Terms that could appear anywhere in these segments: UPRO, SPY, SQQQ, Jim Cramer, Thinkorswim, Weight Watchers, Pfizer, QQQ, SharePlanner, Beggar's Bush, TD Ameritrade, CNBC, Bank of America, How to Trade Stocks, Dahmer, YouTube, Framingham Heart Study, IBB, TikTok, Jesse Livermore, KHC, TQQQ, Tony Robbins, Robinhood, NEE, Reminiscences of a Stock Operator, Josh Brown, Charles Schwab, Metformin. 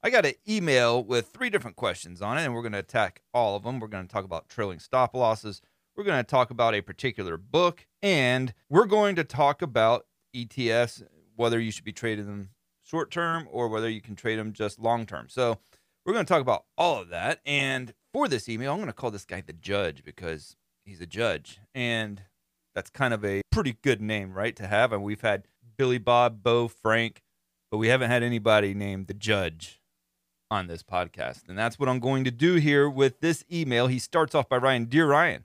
I got an email with three different questions on it, and we're going to attack all of them. We're going to talk about trailing stop losses. We're going to talk about a particular book, and we're going to talk about ETFs, whether you should be trading them short-term or whether you can trade them just long-term. So we're going to talk about all of that. And for this email, I'm going to call this guy the Judge because he's a judge, and that's kind of a pretty good name, right, to have. And we've had Billy Bob, Bo, Frank, but we haven't had anybody named the Judge on this podcast. And that's what I'm going to do here with this email. He starts off by Ryan. Dear Ryan,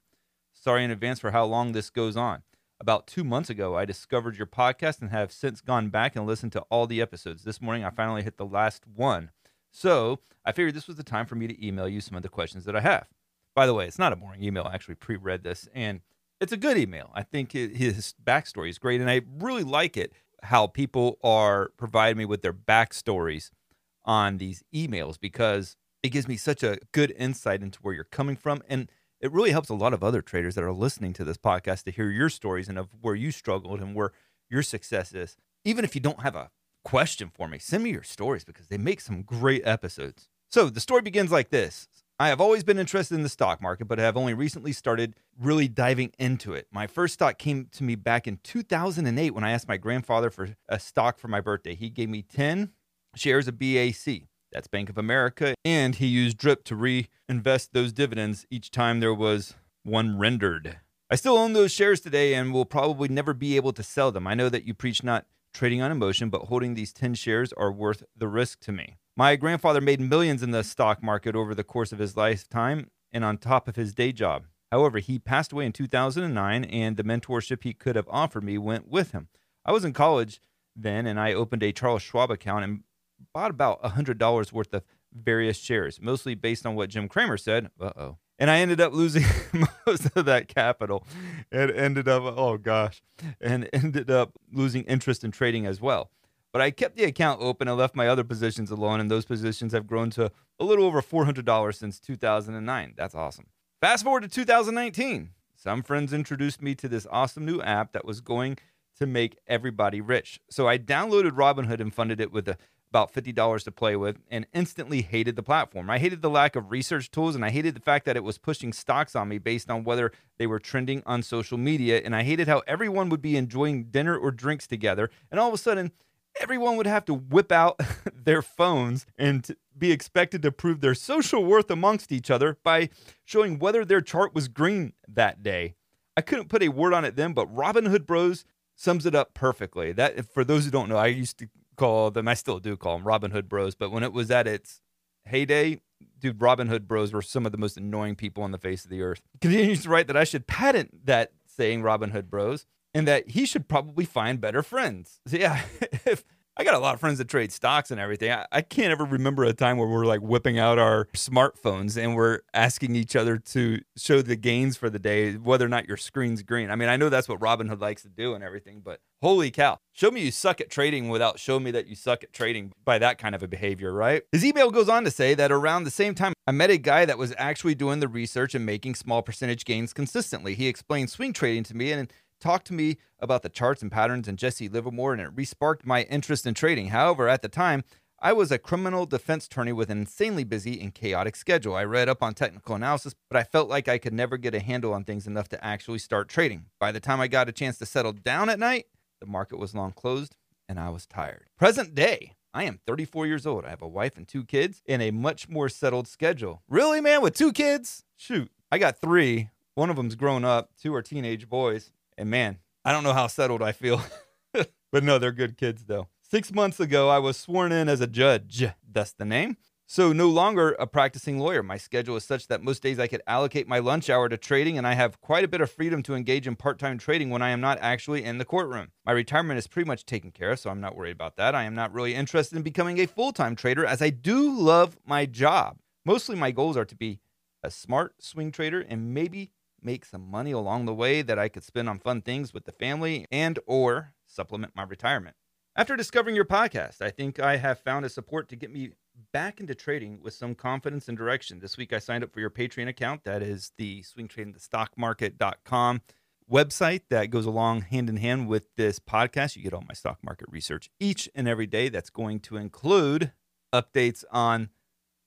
sorry in advance for how long this goes on. About 2 months ago, I discovered your podcast and have since gone back and listened to all the episodes. This morning, I finally hit the last one. So I figured this was the time for me to email you some of the questions that I have. By the way, it's not a boring email. I actually pre-read this, and it's a good email. I think his backstory is great, and I really like it how people are providing me with their backstories on these emails, because it gives me such a good insight into where you're coming from. And it really helps a lot of other traders that are listening to this podcast to hear your stories and of where you struggled and where your success is. Even if you don't have a question for me, send me your stories because they make some great episodes. So the story begins like this. I have always been interested in the stock market, but have only recently started really diving into it. My first stock came to me back in 2008 when I asked my grandfather for a stock for my birthday. He gave me 10 shares of BAC, that's Bank of America, and he used DRIP to reinvest those dividends each time there was one rendered. I still own those shares today and will probably never be able to sell them. I know that you preach not trading on emotion, but holding these 10 shares are worth the risk to me. My grandfather made millions in the stock market over the course of his lifetime and on top of his day job. However, he passed away in 2009, and the mentorship he could have offered me went with him. I was in college then, and I opened a Charles Schwab account and bought about $100 worth of various shares, mostly based on what Jim Cramer said. And I ended up losing most of that capital and ended up losing interest in trading as well. But I kept the account open and left my other positions alone, and those positions have grown to a little over $400 since 2009. That's awesome. Fast forward to 2019. Some friends introduced me to this awesome new app that was going to make everybody rich. So I downloaded Robinhood and funded it with about $50 to play with, and instantly hated the platform. I hated the lack of research tools, and I hated the fact that it was pushing stocks on me based on whether they were trending on social media, and I hated how everyone would be enjoying dinner or drinks together, and all of a sudden, everyone would have to whip out their phones and be expected to prove their social worth amongst each other by showing whether their chart was green that day. I couldn't put a word on it then, but Robinhood Bros sums it up perfectly. That, for those who don't know, I used to call them, I still do call them Robinhood Bros, but when it was at its heyday, dude, Robinhood Bros were some of the most annoying people on the face of the earth. Continues to write that I should patent that saying, Robinhood Bros, and that he should probably find better friends. So yeah, if I got a lot of friends that trade stocks and everything. I can't ever remember a time where we're like whipping out our smartphones and we're asking each other to show the gains for the day, whether or not your screen's green. I mean, I know that's what Robinhood likes to do and everything, but holy cow. Show me you suck at trading without showing me that you suck at trading by that kind of a behavior, right? His email goes on to say that around the same time, I met a guy that was actually doing the research and making small percentage gains consistently. He explained swing trading to me and talked to me about the charts and patterns and Jesse Livermore, and it re-sparked my interest in trading. However, at the time, I was a criminal defense attorney with an insanely busy and chaotic schedule. I read up on technical analysis, but I felt like I could never get a handle on things enough to actually start trading. By the time I got a chance to settle down at night, the market was long closed, and I was tired. Present day, I am 34 years old. I have a wife and two kids and a much more settled schedule. Really, man, with two kids? Shoot, I got three. One of them's grown up. Two are teenage boys. And man, I don't know how settled I feel, but no, they're good kids though. 6 months ago, I was sworn in as a judge. That's the name. So no longer a practicing lawyer. My schedule is such that most days I could allocate my lunch hour to trading, and I have quite a bit of freedom to engage in part-time trading when I am not actually in the courtroom. My retirement is pretty much taken care of, so I'm not worried about that. I am not really interested in becoming a full-time trader as I do love my job. Mostly my goals are to be a smart swing trader and maybe make some money along the way that I could spend on fun things with the family and or supplement my retirement. After discovering your podcast, I think I have found a support to get me back into trading with some confidence and direction. This week, I signed up for your Patreon account. That is the swingtradingthestockmarket.com website that goes along hand in hand with this podcast. You get all my stock market research each and every day. That's going to include updates on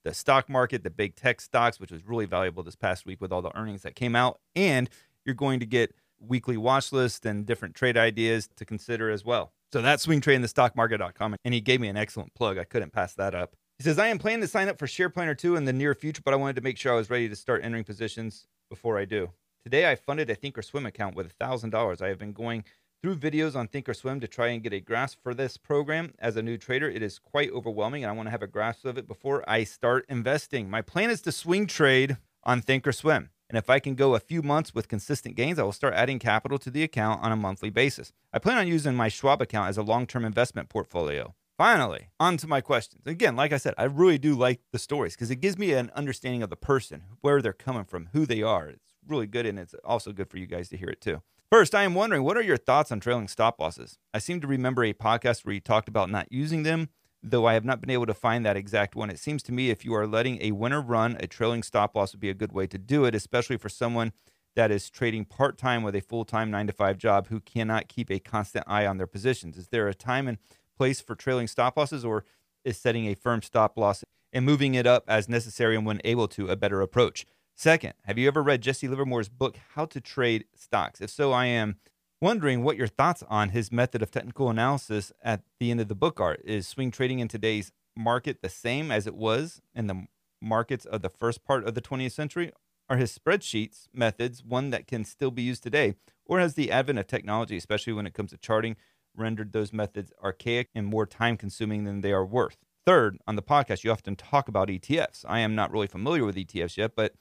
the stock market, the big tech stocks, which was really valuable this past week with all the earnings that came out. And you're going to get weekly watch lists and different trade ideas to consider as well. So that's swingtradingthestockmarket.com. And he gave me an excellent plug. I couldn't pass that up. He says, I am planning to sign up for SharePlanner 2 in the near future, but I wanted to make sure I was ready to start entering positions before I do. Today, I funded a Thinkorswim account with $1,000. I have been going through videos on Thinkorswim to try and get a grasp for this program. As a new trader, it is quite overwhelming, and I want to have a grasp of it before I start investing. My plan is to swing trade on Thinkorswim, and if I can go a few months with consistent gains, I will start adding capital to the account on a monthly basis. I plan on using my Schwab account as a long-term investment portfolio. Finally, on to my questions. Again, like I said, I really do like the stories because it gives me an understanding of the person, where they're coming from, who they are. It's really good, and it's also good for you guys to hear it too. First, I am wondering, what are your thoughts on trailing stop losses? I seem to remember a podcast where you talked about not using them, though I have not been able to find that exact one. It seems to me if you are letting a winner run, a trailing stop loss would be a good way to do it, especially for someone that is trading part-time with a full-time 9-to-5 job who cannot keep a constant eye on their positions. Is there a time and place for trailing stop losses, or is setting a firm stop loss and moving it up as necessary and when able to a better approach? Second, have you ever read Jesse Livermore's book, How to Trade Stocks? If so, I am wondering what your thoughts on his method of technical analysis at the end of the book are. Is swing trading in today's market the same as it was in the markets of the first part of the 20th century? Are his spreadsheets methods one that can still be used today? Or has the advent of technology, especially when it comes to charting, rendered those methods archaic and more time-consuming than they are worth? Third, on the podcast, you often talk about ETFs. I am not really familiar with ETFs yet, but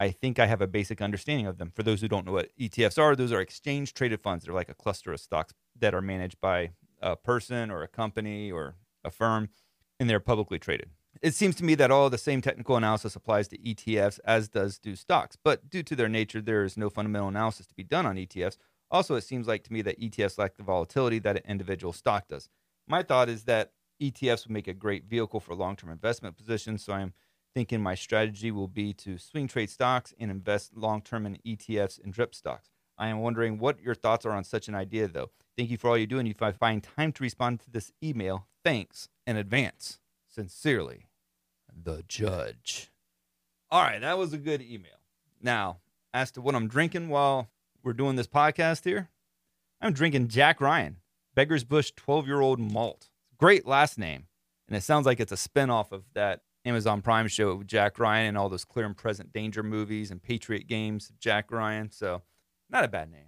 I think I have a basic understanding of them. For those who don't know what ETFs are, those are exchange-traded funds. They're like a cluster of stocks that are managed by a person or a company or a firm, and they're publicly traded. It seems to me that all the same technical analysis applies to ETFs as does do stocks, but due to their nature, there is no fundamental analysis to be done on ETFs. Also, it seems like to me that ETFs lack the volatility that an individual stock does. My thought is that ETFs would make a great vehicle for long-term investment positions, so I'm thinking my strategy will be to swing trade stocks and invest long-term in ETFs and drip stocks. I am wondering what your thoughts are on such an idea, though. Thank you for all you do, and if I find time to respond to this email, thanks in advance. Sincerely, The Judge. All right, that was a good email. Now, as to what I'm drinking while we're doing this podcast here, I'm drinking Jack Ryan, Beggar's Bush 12-year-old malt. Great last name. And it sounds like it's a spinoff of that Amazon Prime show with Jack Ryan and all those Clear and Present Danger movies and Patriot Games of Jack Ryan. So not a bad name.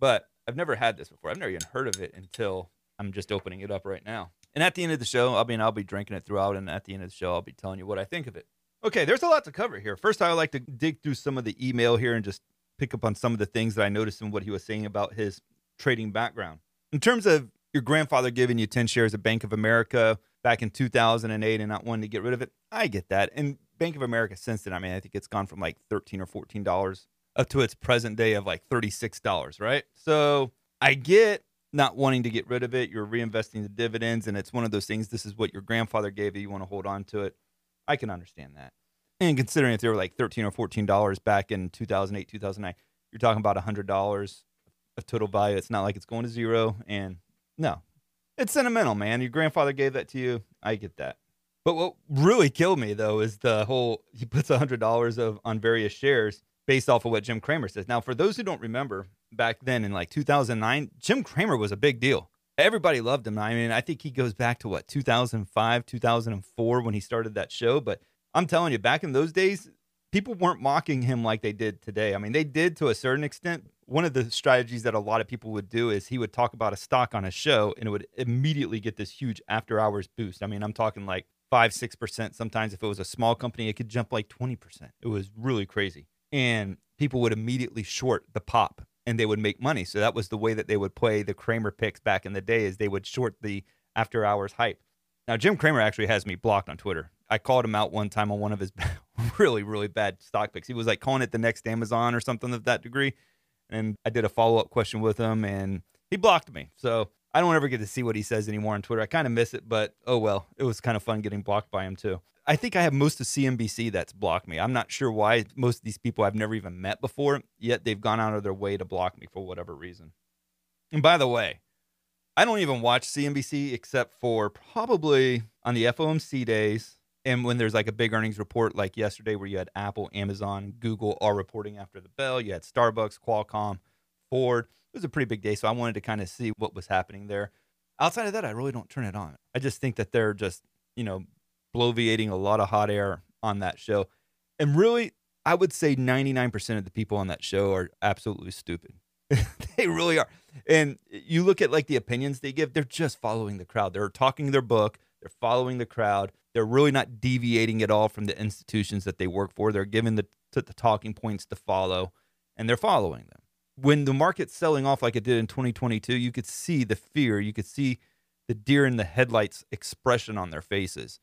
But I've never had this before. I've never even heard of it until I'm just opening it up right now. And at the end of the show, I'll be drinking it throughout. And at the end of the show, I'll be telling you what I think of it. Okay, there's a lot to cover here. First, I would like to dig through some of the email here and just pick up on some of the things that I noticed in what he was saying about his trading background. In terms of your grandfather giving you 10 shares of Bank of America back in 2008 and not wanting to get rid of it, I get that. And Bank of America since then, I mean, I think it's gone from like $13 or $14 up to its present day of like $36, right? So I get not wanting to get rid of it. You're reinvesting the dividends, and it's one of those things, this is what your grandfather gave you. You want to hold on to it. I can understand that. And considering if they were like $13 or $14 back in 2008, 2009, you're talking about $100 of total value. It's not like it's going to zero. And no, it's sentimental, man. Your grandfather gave that to you. I get that. But what really killed me, though, is the whole he puts $100 on various shares based off of what Jim Cramer says. Now, for those who don't remember, back then in like 2009, Jim Cramer was a big deal. Everybody loved him. I mean, I think he goes back to what, 2005, 2004 when he started that show. But I'm telling you, back in those days, people weren't mocking him like they did today. I mean, they did to a certain extent. One of the strategies that a lot of people would do is he would talk about a stock on a show, and it would immediately get this huge after-hours boost. I mean, I'm talking like 5%, 6%. Sometimes if it was a small company, it could jump like 20%. It was really crazy. And people would immediately short the pop, and they would make money. So that was the way that they would play the Cramer picks back in the day, is they would short the after-hours hype. Now, Jim Cramer actually has me blocked on Twitter. I called him out one time on one of his really, really bad stock picks. He was like calling it the next Amazon or something of that degree. And I did a follow-up question with him and he blocked me. So I don't ever get to see what he says anymore on Twitter. I kind of miss it, but oh well, it was kind of fun getting blocked by him too. I think I have most of CNBC that's blocked me. I'm not sure why. Most of these people I've never even met before, yet they've gone out of their way to block me for whatever reason. And by the way, I don't even watch CNBC except for probably on the FOMC days and when there's like a big earnings report like yesterday where you had Apple, Amazon, Google all reporting after the bell. You had Starbucks, Qualcomm, Ford. It was a pretty big day, so I wanted to kind of see what was happening there. Outside of that, I really don't turn it on. I just think that they're just, you know, bloviating a lot of hot air on that show. And really, I would say 99% of the people on that show are absolutely stupid. They really are. And you look at like the opinions they give, they're just following the crowd. They're talking their book. They're following the crowd. They're really not deviating at all from the institutions that they work for. They're given the talking points to follow, and they're following them. When the market's selling off like it did in 2022, you could see the fear. You could see the deer in the headlights expression on their faces.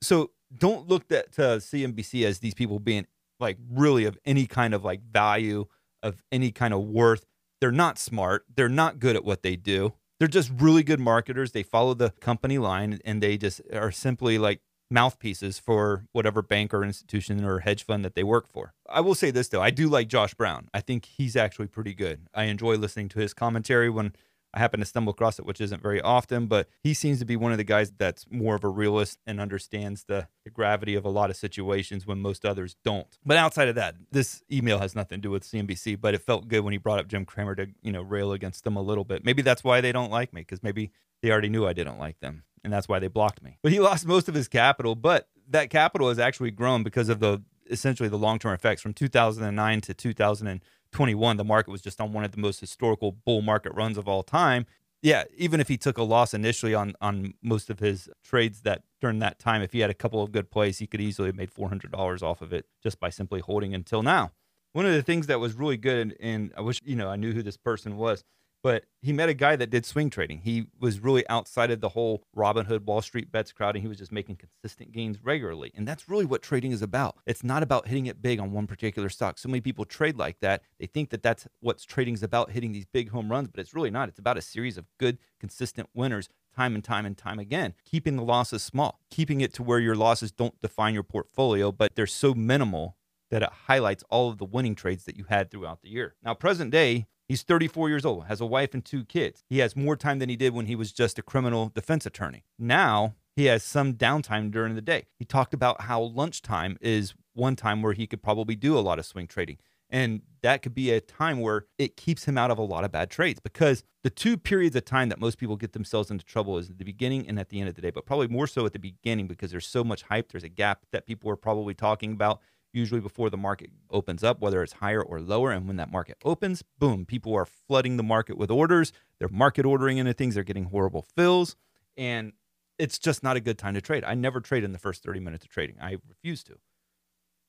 So don't look to CNBC as these people being like really of any kind of like value, of any kind of worth. They're not smart. They're not good at what they do. They're just really good marketers. They follow the company line, and they just are simply like mouthpieces for whatever bank or institution or hedge fund that they work for. I will say this, though. I do like Josh Brown. I think he's actually pretty good. I enjoy listening to his commentary when I happen to stumble across it, which isn't very often, but he seems to be one of the guys that's more of a realist and understands the gravity of a lot of situations when most others don't. But outside of that, this email has nothing to do with CNBC, but it felt good when he brought up Jim Cramer to, you know, rail against them a little bit. Maybe that's why they don't like me, because maybe they already knew I didn't like them, and that's why they blocked me. But he lost most of his capital, but that capital has actually grown because of essentially the long-term effects from 2009 to 2021, the market was just on one of the most historical bull market runs of all time. Yeah, even if he took a loss initially on most of his trades that during that time, if he had a couple of good plays, he could easily have made $400 off of it just by simply holding until now. One of the things that was really good, and I wish, you know, I knew who this person was, but he met a guy that did swing trading. He was really outside of the whole Robinhood, Wall Street bets crowd, and he was just making consistent gains regularly. And that's really what trading is about. It's not about hitting it big on one particular stock. So many people trade like that. They think that that's what trading's about, hitting these big home runs, but it's really not. It's about a series of good, consistent winners time and time and time again, keeping the losses small, keeping it to where your losses don't define your portfolio, but they're so minimal that it highlights all of the winning trades that you had throughout the year. Now, present day, he's 34 years old, has a wife and 2 kids. He has more time than he did when he was just a criminal defense attorney. Now, he has some downtime during the day. He talked about how lunchtime is one time where he could probably do a lot of swing trading. And that could be a time where it keeps him out of a lot of bad trades, because the 2 periods of time that most people get themselves into trouble is at the beginning and at the end of the day, but probably more so at the beginning because there's so much hype. There's a gap that people are probably talking about usually before the market opens up, whether it's higher or lower. And when that market opens, boom, people are flooding the market with orders. They're market ordering into things. They're getting horrible fills. And it's just not a good time to trade. I never trade in the first 30 minutes of trading. I refuse to.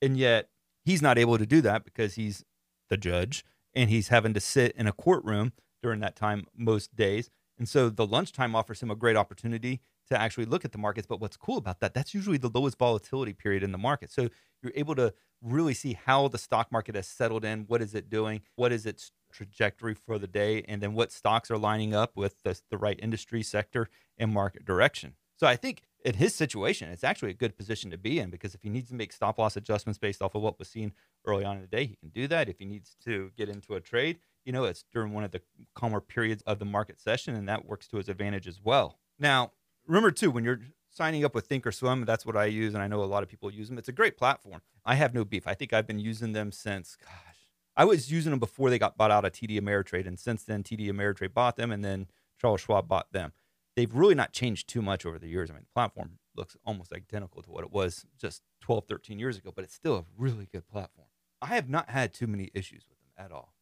And yet he's not able to do that because he's the judge and he's having to sit in a courtroom during that time most days. And so the lunchtime offers him a great opportunity to actually look at the markets. But what's cool about that, that's usually the lowest volatility period in the market. So you're able to really see how the stock market has settled in, what is it doing, what is its trajectory for the day, and then what stocks are lining up with the right industry, sector, and market direction. So I think in his situation, it's actually a good position to be in, because if he needs to make stop loss adjustments based off of what was seen early on in the day, he can do that. If he needs to get into a trade, you know, it's during one of the calmer periods of the market session, and that works to his advantage as well. Now, remember, too, when you're signing up with Thinkorswim, that's what I use, and I know a lot of people use them. It's a great platform. I have no beef. I think I've been using them since, gosh, I was using them before they got bought out of TD Ameritrade, and since then, TD Ameritrade bought them, and then Charles Schwab bought them. They've really not changed too much over the years. I mean, the platform looks almost identical to what it was just 12, 13 years ago, but it's still a really good platform. I have not had too many issues with them at all.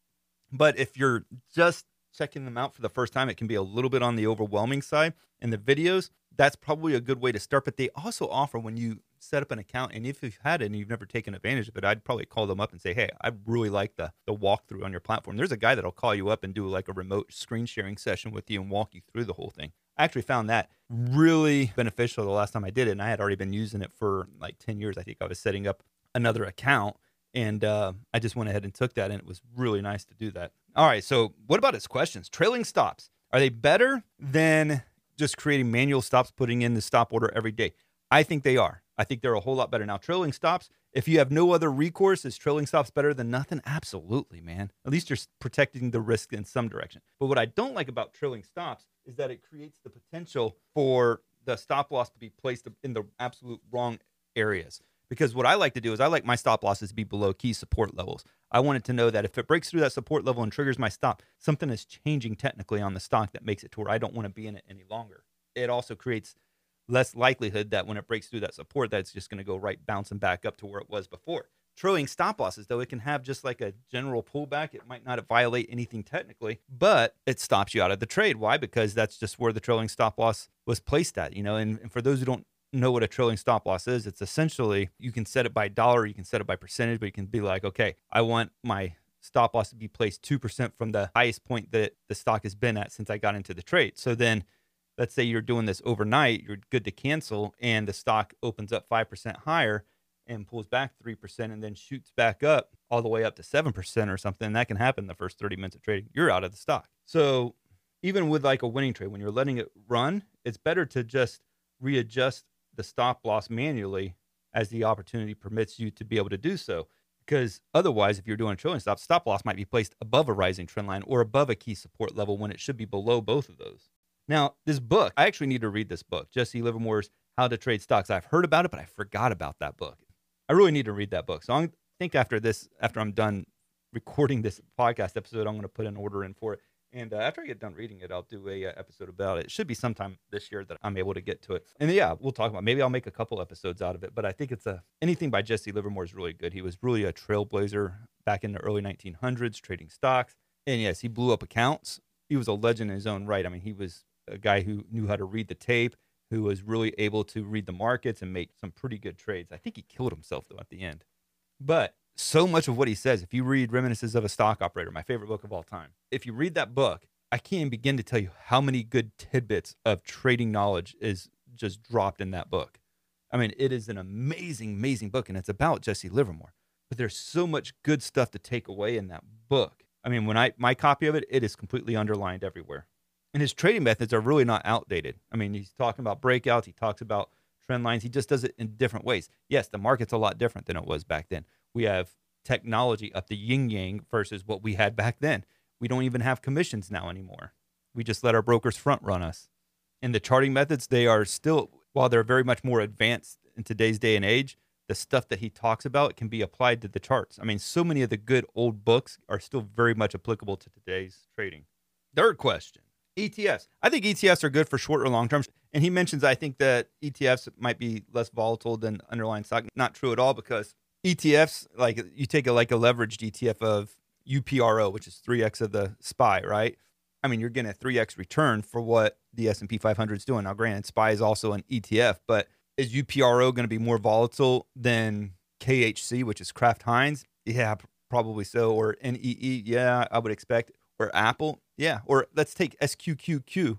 But if you're just checking them out for the first time, it can be a little bit on the overwhelming side. In the videos, that's probably a good way to start. But they also offer, when you set up an account. And if you've had it and you've never taken advantage of it, I'd probably call them up and say, hey, I really like the walkthrough on your platform. There's a guy that'll call you up and do like a remote screen sharing session with you and walk you through the whole thing. I actually found that really beneficial the last time I did it. And I had already been using it for like 10 years. I think I was setting up another account. And I just went ahead and took that, and it was really nice to do that. All right, so what about his questions? Trailing stops, are they better than just creating manual stops, putting in the stop order every day? I think they are. I think they're a whole lot better. Now, trailing stops, if you have no other recourse, is trailing stops better than nothing? Absolutely, man. At least you're protecting the risk in some direction. But what I don't like about trailing stops is that it creates the potential for the stop loss to be placed in the absolute wrong areas. Because what I like to do is I like my stop losses to be below key support levels. I want it to know that if it breaks through that support level and triggers my stop, something is changing technically on the stock that makes it to where I don't want to be in it any longer. It also creates less likelihood that when it breaks through that support, that's just going to go right bouncing back up to where it was before. Trailing stop losses, though, it can have just like a general pullback. It might not violate anything technically, but it stops you out of the trade. Why? Because that's just where the trailing stop loss was placed at, you know, and for those who don't know what a trailing stop loss is, it's essentially, you can set it by dollar, you can set it by percentage, but you can be like, okay, I want my stop loss to be placed 2% from the highest point that the stock has been at since I got into the trade. So then let's say you're doing this overnight, you're good to cancel, and the stock opens up 5% higher and pulls back 3% and then shoots back up all the way up to 7% or something. That can happen in the first 30 minutes of trading. You're out of the stock. So even with like a winning trade, when you're letting it run, it's better to just readjust the stop loss manually as the opportunity permits you to be able to do so. Because otherwise, if you're doing a trailing stop, stop loss might be placed above a rising trend line or above a key support level when it should be below both of those. Now, this book, I actually need to read this book, Jesse Livermore's How to Trade Stocks. I've heard about it, but I forgot about that book. I really need to read that book. So I think after I'm done recording this podcast episode, I'm going to put an order in for it. And after I get done reading it, I'll do a episode about it. It should be sometime this year that I'm able to get to it. And yeah, we'll talk about it. Maybe I'll make a couple episodes out of it. But I think it's anything by Jesse Livermore is really good. He was really a trailblazer back in the early 1900s, trading stocks. And yes, he blew up accounts. He was a legend in his own right. I mean, he was a guy who knew how to read the tape, who was really able to read the markets and make some pretty good trades. I think he killed himself, though, at the end. But so much of what he says, if you read Reminiscences of a Stock Operator, my favorite book of all time, if you read that book, I can't begin to tell you how many good tidbits of trading knowledge is just dropped in that book. I mean, it is an amazing, amazing book, and it's about Jesse Livermore. But there's so much good stuff to take away in that book. I mean, when my copy of it, it is completely underlined everywhere. And his trading methods are really not outdated. I mean, he's talking about breakouts. He talks about trend lines. He just does it in different ways. Yes, the market's a lot different than it was back then. We have technology up the yin-yang versus what we had back then. We don't even have commissions now anymore. We just let our brokers front run us. And the charting methods, they are still, while they're very much more advanced in today's day and age, the stuff that he talks about can be applied to the charts. I mean, so many of the good old books are still very much applicable to today's trading. Third question, ETFs. I think ETFs are good for short or long term. And he mentions, I think that ETFs might be less volatile than underlying stock. Not true at all, because ETFs, like you take a leveraged ETF of UPRO, which is 3x of the SPY, right? I mean, you're getting a 3x return for what the S&P 500 is doing. Now, granted, SPY is also an ETF, but is UPRO going to be more volatile than KHC, which is Kraft Heinz? Yeah, probably so. Or NEE? Yeah, I would expect. Or Apple? Yeah. Or let's take SQQQ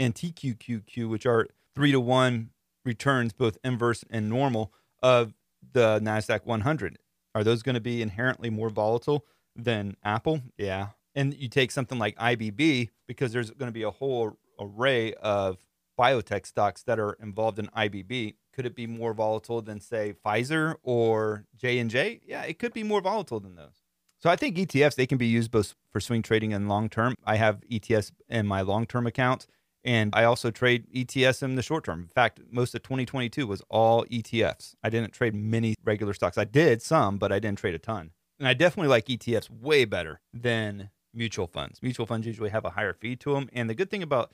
and TQQQ, which are 3-to-1 returns, both inverse and normal, of the NASDAQ 100. Are those going to be inherently more volatile than Apple? Yeah. And you take something like IBB, because there's going to be a whole array of biotech stocks that are involved in IBB. Could it be more volatile than, say, Pfizer or J&J? Yeah, it could be more volatile than those. So I think ETFs, they can be used both for swing trading and long term. I have ETFs in my long term accounts, and I also trade ETFs in the short term. In fact, most of 2022 was all ETFs. I didn't trade many regular stocks. I did some, but I didn't trade a ton. And I definitely like ETFs way better than mutual funds. Mutual funds usually have a higher fee to them. And the good thing about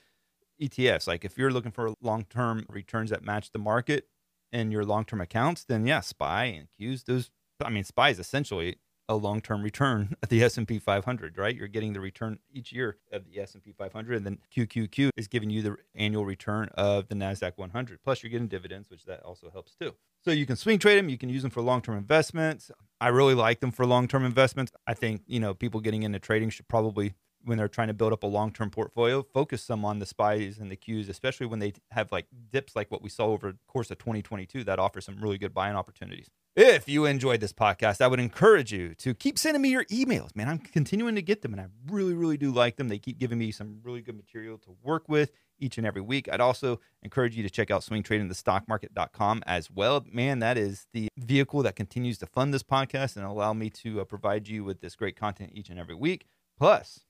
ETFs, like if you're looking for long-term returns that match the market in your long-term accounts, then yeah, SPY and Qs, those, I mean, SPY is essentially a long-term return at the S&P 500, right? You're getting the return each year of the S&P 500, and then QQQ is giving you the annual return of the NASDAQ 100. Plus, you're getting dividends, which that also helps too. So you can swing trade them. You can use them for long-term investments. I really like them for long-term investments. I think, you know, people getting into trading should probably, when they're trying to build up a long-term portfolio, focus some on the SPYs and the Qs, especially when they have like dips like what we saw over the course of 2022 that offer some really good buy-in opportunities. If you enjoyed this podcast, I would encourage you to keep sending me your emails, man. I'm continuing to get them, and I really, really do like them. They keep giving me some really good material to work with each and every week. I'd also encourage you to check out swingtradingthestockmarket.com as well. Man, that is the vehicle that continues to fund this podcast and allow me to provide you with this great content each and every week. Plus,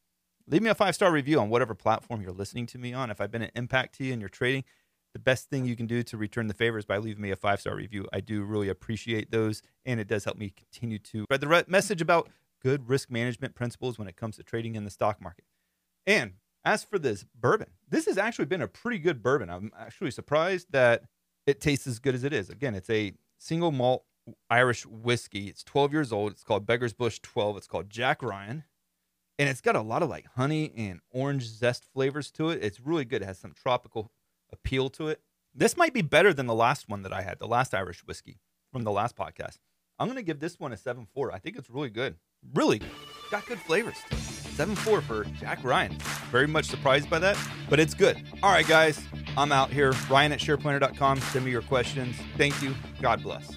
leave me a 5-star review on whatever platform you're listening to me on. If I've been an impact to you in your trading, the best thing you can do to return the favor is by leaving me a 5-star review. I do really appreciate those, and it does help me continue to spread the message about good risk management principles when it comes to trading in the stock market. And as for this bourbon, this has actually been a pretty good bourbon. I'm actually surprised that it tastes as good as it is. Again, it's a single malt Irish whiskey. It's 12 years old. It's called Beggar's Bush 12. It's called Jack Ryan. And it's got a lot of like honey and orange zest flavors to it. It's really good. It has some tropical appeal to it. This might be better than the last one that I had, the last Irish whiskey from the last podcast. I'm going to give this one a 7.4. I think it's really good. Really good. Got good flavors. 7.4 for Jack Ryan. Very much surprised by that, but it's good. All right, guys, I'm out here. Ryan at SharePlanner.com. Send me your questions. Thank you. God bless.